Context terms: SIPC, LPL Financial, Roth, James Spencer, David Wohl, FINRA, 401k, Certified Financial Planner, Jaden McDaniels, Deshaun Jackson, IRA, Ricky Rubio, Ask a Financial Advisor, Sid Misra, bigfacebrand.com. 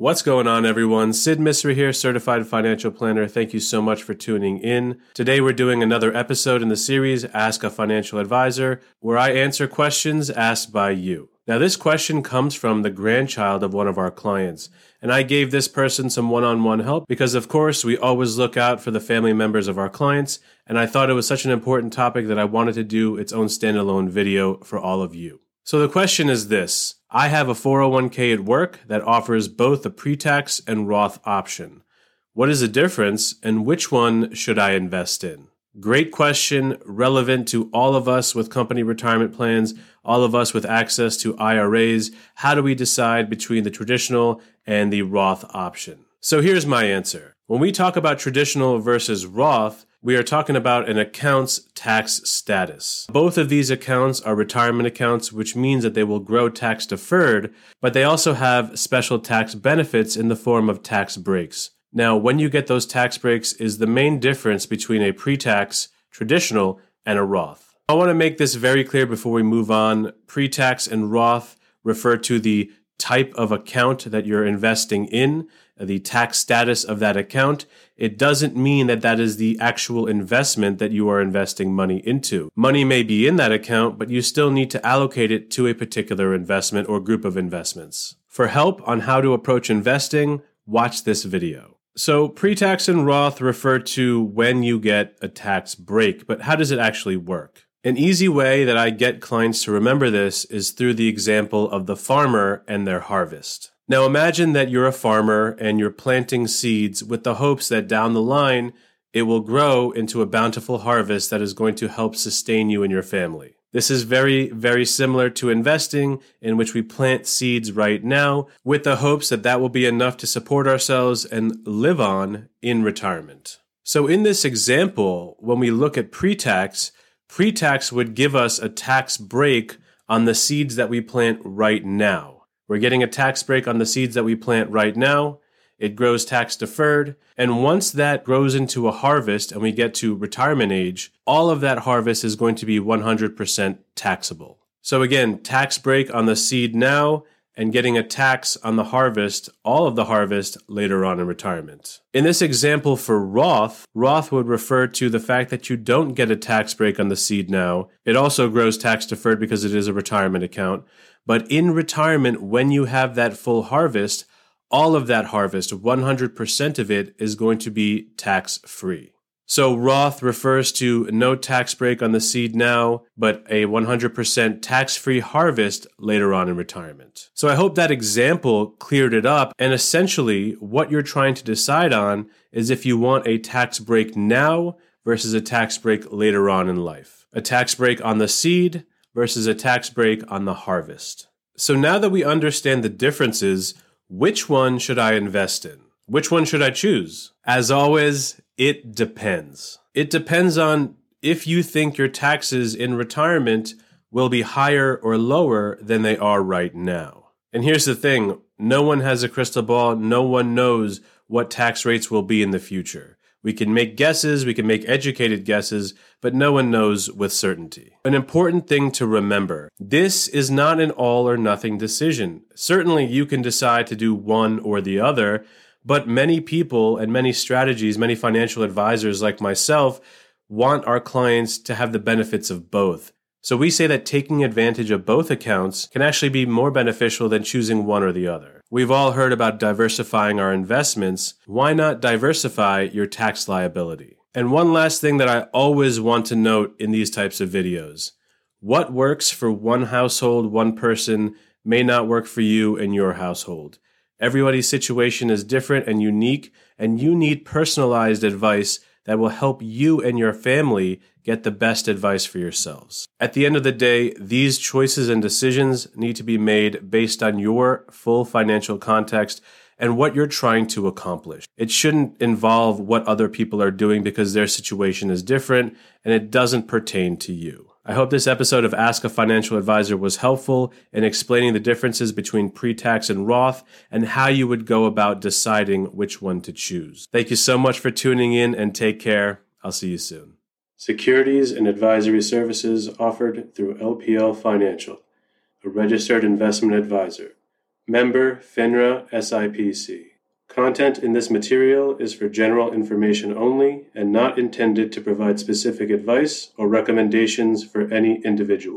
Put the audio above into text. What's going on, everyone? Sid Misra here, Certified Financial Planner. Thank you so much for tuning in. Today, we're doing another episode in the series, Ask a Financial Advisor, where I answer questions asked by you. Now, this question comes from the grandchild of one of our clients, and I gave this person some one-on-one help because, of course, we always look out for the family members of our clients, and I thought it was such an important topic that I wanted to do its own standalone video for all of you. So the question is this. I have a 401k at work that offers both a pre-tax and Roth option. What is the difference and which one should I invest in? Great question, relevant to all of us with company retirement plans, all of us with access to IRAs. How do we decide between the traditional and the Roth option? So here's my answer. When we talk about traditional versus Roth, we are talking about an account's tax status. Both of these accounts are retirement accounts, which means that they will grow tax deferred, but they also have special tax benefits in the form of tax breaks. Now, when you get those tax breaks is the main difference between a pre-tax, traditional, and a Roth. I want to make this very clear before we move on. Pre-tax and Roth refer to the type of account that you're investing in, the tax status of that account. It doesn't mean that that is the actual investment that you are investing money into. Money may be in that account, but you still need to allocate it to a particular investment or group of investments. For help on how to approach investing, watch this video. So pre-tax and Roth refer to when you get a tax break, but how does it actually work? An easy way that I get clients to remember this is through the example of the farmer and their harvest. Now imagine that you're a farmer and you're planting seeds with the hopes that down the line, it will grow into a bountiful harvest that is going to help sustain you and your family. This is very, very similar to investing, in which we plant seeds right now with the hopes that that will be enough to support ourselves and live on in retirement. So in this example, when we look at pre-tax, pre-tax would give us a tax break on the seeds that we plant right now. We're getting a tax break on the seeds that we plant right now. It grows tax deferred. And once that grows into a harvest and we get to retirement age, all of that harvest is going to be 100% taxable. So again, tax break on the seed now and getting a tax on the harvest, all of the harvest later on in retirement. In this example for Roth, Roth would refer to the fact that you don't get a tax break on the seed now. It also grows tax deferred because it is a retirement account. But in retirement, when you have that full harvest, all of that harvest, 100% of it is going to be tax-free. So Roth refers to no tax break on the seed now, but a 100% tax-free harvest later on in retirement. So I hope that example cleared it up. And essentially, what you're trying to decide on is if you want a tax break now versus a tax break later on in life. A tax break on the seed versus a tax break on the harvest. So now that we understand the differences, which one should I invest in? Which one should I choose? As always, it depends. It depends on if you think your taxes in retirement will be higher or lower than they are right now. And here's the thing, no one has a crystal ball. No one knows what tax rates will be in the future. We can make guesses, we can make educated guesses, but no one knows with certainty. An important thing to remember, this is not an all or nothing decision. Certainly you can decide to do one or the other, but many people and many strategies, many financial advisors like myself want our clients to have the benefits of both. So we say that taking advantage of both accounts can actually be more beneficial than choosing one or the other. We've all heard about diversifying our investments. Why not diversify your tax liability? And one last thing that I always want to note in these types of videos. What works for one household, one person, may not work for you and your household. Everybody's situation is different and unique, and you need personalized advice that will help you and your family get the best advice for yourselves. At the end of the day, these choices and decisions need to be made based on your full financial context and what you're trying to accomplish. It shouldn't involve what other people are doing because their situation is different and it doesn't pertain to you. I hope this episode of Ask a Financial Advisor was helpful in explaining the differences between pre-tax and Roth and how you would go about deciding which one to choose. Thank you so much for tuning in and take care. I'll see you soon. Securities and advisory services offered through LPL Financial, a registered investment advisor. Member FINRA SIPC. Content in this material is for general information only and not intended to provide specific advice or recommendations for any individual.